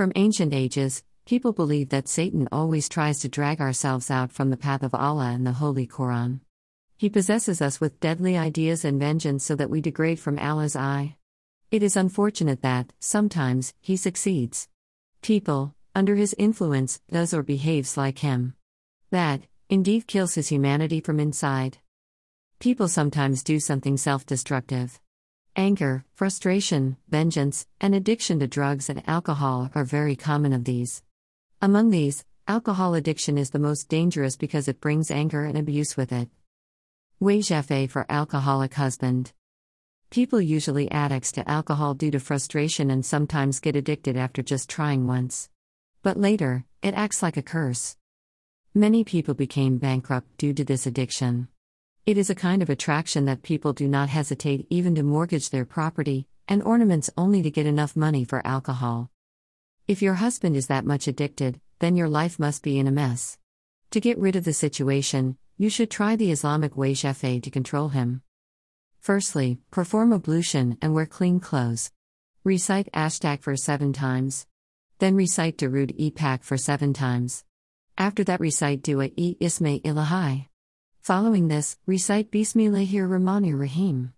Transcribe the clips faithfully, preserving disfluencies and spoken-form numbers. From ancient ages, people believe that Satan always tries to drag ourselves out from the path of Allah and the Holy Quran. He possesses us with deadly ideas and vengeance so that we degrade from Allah's eye. It is unfortunate that, sometimes, he succeeds. People, under his influence, does or behaves like him. That, indeed, kills his humanity from inside. People sometimes do something self-destructive. Anger, frustration, vengeance, and addiction to drugs and alcohol are very common of these. Among these, alcohol addiction is the most dangerous because it brings anger and abuse with it. Wazifa for alcoholic husband. People usually addicts to alcohol due to frustration and sometimes get addicted after just trying once. But later, it acts like a curse. Many people became bankrupt due to this addiction. It is a kind of attraction that people do not hesitate even to mortgage their property and ornaments only to get enough money for alcohol. If your husband is that much addicted, then your life must be in a mess. To get rid of the situation, you should try the Islamic wazifa to control him. Firstly, perform ablution and wear clean clothes. Recite Ashtak for seven times. Then recite Durud-e-Pak for seven times. After that, recite Dua-e-Isme Ilahi. Following this, recite Bismillahir Rahmanir Rahim.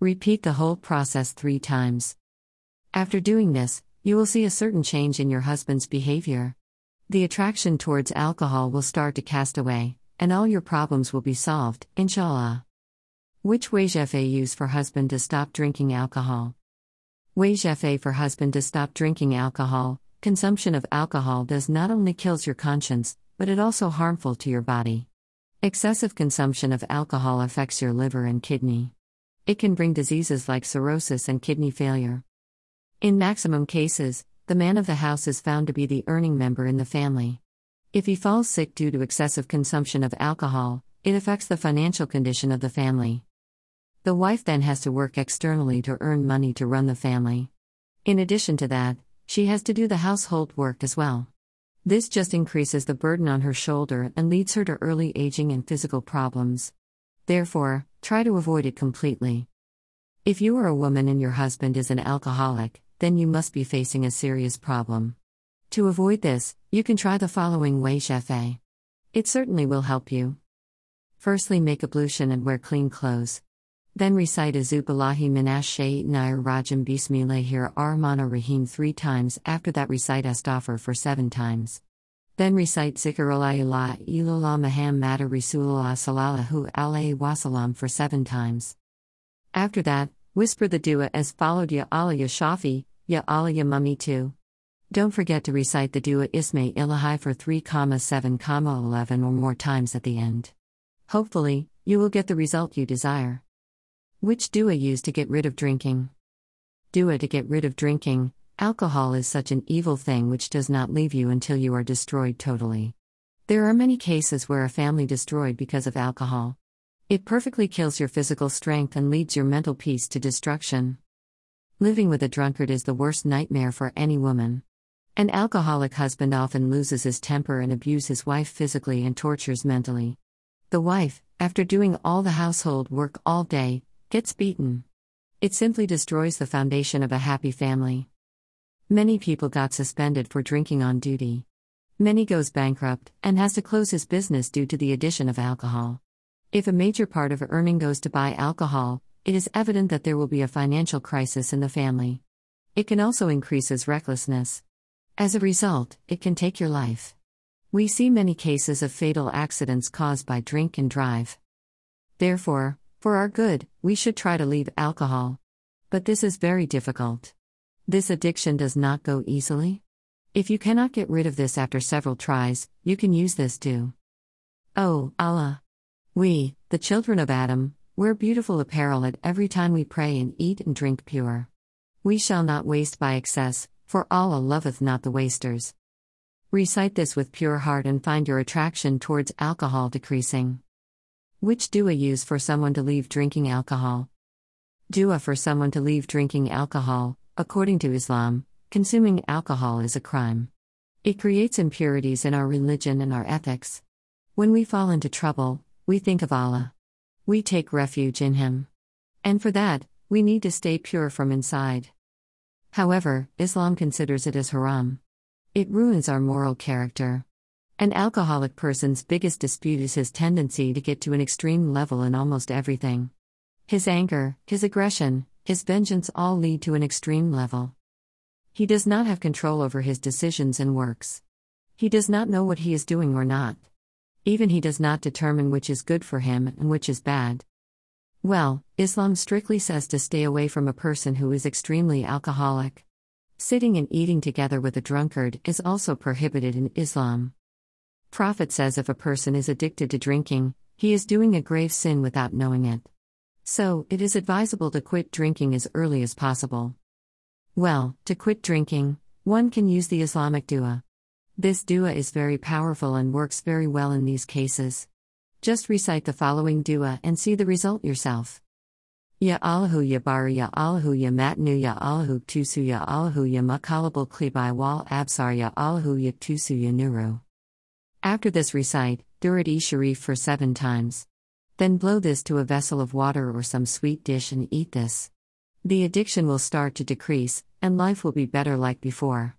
Repeat the whole process three times. After doing this, you will see a certain change in your husband's behavior. The attraction towards alcohol will start to cast away, and all your problems will be solved, inshallah. Which wazifa use for husband to stop drinking alcohol? Wazifa for husband to stop drinking alcohol. Consumption of alcohol does not only kills your conscience, but it also harmful to your body. Excessive consumption of alcohol affects your liver and kidney. It can bring diseases like cirrhosis and kidney failure. In maximum cases, the man of the house is found to be the earning member in the family. If he falls sick due to excessive consumption of alcohol, it affects the financial condition of the family. The wife then has to work externally to earn money to run the family. In addition to that, she has to do the household work as well. This just increases the burden on her shoulder and leads her to early aging and physical problems. Therefore, try to avoid it completely. If you are a woman and your husband is an alcoholic, then you must be facing a serious problem. To avoid this, you can try the following wazifa. It certainly will help you. Firstly, make ablution and wear clean clothes. Then recite A'udhu Billahi Minash Shaitanir Rajim Bismillahir Rahmanir Rahim three times. After that, recite Astaghfir for seven times. Then recite Zikrullah La Ilaha Muhammad Rasulullah Sallallahu Alaihi Wasallam for seven times. After that, whisper the dua as followed: Ya Allah Ya Shafi, Ya Allah Ya Mumitu. Don't forget to recite the dua Isme Ilahi for three, seven, eleven or more times at the end. Hopefully, you will get the result you desire. Which dua use to get rid of drinking? Dua to get rid of drinking. Alcohol is such an evil thing which does not leave you until you are destroyed totally. There are many cases where a family destroyed because of alcohol. It perfectly kills your physical strength and leads your mental peace to destruction. Living with a drunkard is the worst nightmare for any woman. An alcoholic husband often loses his temper and abuses his wife physically and tortures mentally. The wife, after doing all the household work all day, gets beaten. It simply destroys the foundation of a happy family. Many people got suspended for drinking on duty. Many goes bankrupt and has to close his business due to the addition of alcohol. If a major part of earning goes to buy alcohol, it is evident that there will be a financial crisis in the family. It can also increase his recklessness. As a result, it can take your life. We see many cases of fatal accidents caused by drink and drive. Therefore, for our good, we should try to leave alcohol. But this is very difficult. This addiction does not go easily. If you cannot get rid of this after several tries, you can use this too. Oh, Allah! We, the children of Adam, wear beautiful apparel at every time we pray and eat and drink pure. We shall not waste by excess, for Allah loveth not the wasters. Recite this with pure heart and find your attraction towards alcohol decreasing. Which dua use for someone to leave drinking alcohol? Dua for someone to leave drinking alcohol. According to Islam, consuming alcohol is a crime. It creates impurities in our religion and our ethics. When we fall into trouble, we think of Allah. We take refuge in Him. And for that, we need to stay pure from inside. However, Islam considers it as haram. It ruins our moral character. An alcoholic person's biggest dispute is his tendency to get to an extreme level in almost everything. His anger, his aggression, his vengeance all lead to an extreme level. He does not have control over his decisions and works. He does not know what he is doing or not. Even he does not determine which is good for him and which is bad. Well, Islam strictly says to stay away from a person who is extremely alcoholic. Sitting and eating together with a drunkard is also prohibited in Islam. Prophet says if a person is addicted to drinking, he is doing a grave sin without knowing it. So, it is advisable to quit drinking as early as possible. Well, to quit drinking, one can use the Islamic dua. This dua is very powerful and works very well in these cases. Just recite the following dua and see the result yourself. Ya Allahu Ya Bari Ya Allahu Ya Matnu Ya Allahu Tusu Ya Allahu Ya Makalabal Klibai Wal Absar Ya Allahu Ya Tusu Ya Nuru. After this recite, Durud-e Sharif for seven times. Then blow this to a vessel of water or some sweet dish and eat this. The addiction will start to decrease, and life will be better like before.